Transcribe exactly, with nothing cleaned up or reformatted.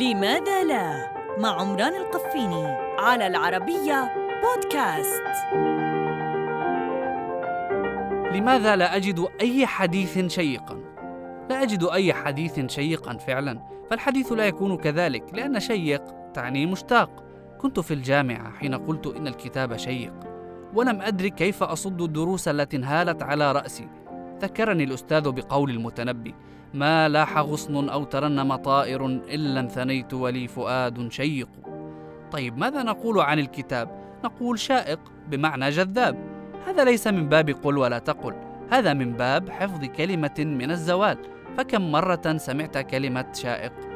لماذا لا؟ مع عمران القفيني على العربية بودكاست. لماذا لا أجد أي حديث شيقاً؟ لا أجد أي حديث شيقاً فعلاً، فالحديث لا يكون كذلك، لأن شيق تعني مشتاق. كنت في الجامعة حين قلت إن الكتاب شيق، ولم أدري كيف أصد الدروس التي انهالت على رأسي. ذكرني الأستاذ بقول المتنبي: ما لاح غصن أو ترنم طائر إلا انثنيت ولي فؤاد شيق. طيب ماذا نقول عن الكتاب؟ نقول شائق بمعنى جذاب. هذا ليس من باب قل ولا تقل، هذا من باب حفظ كلمة من الزوال. فكم مرة سمعت كلمة شائق؟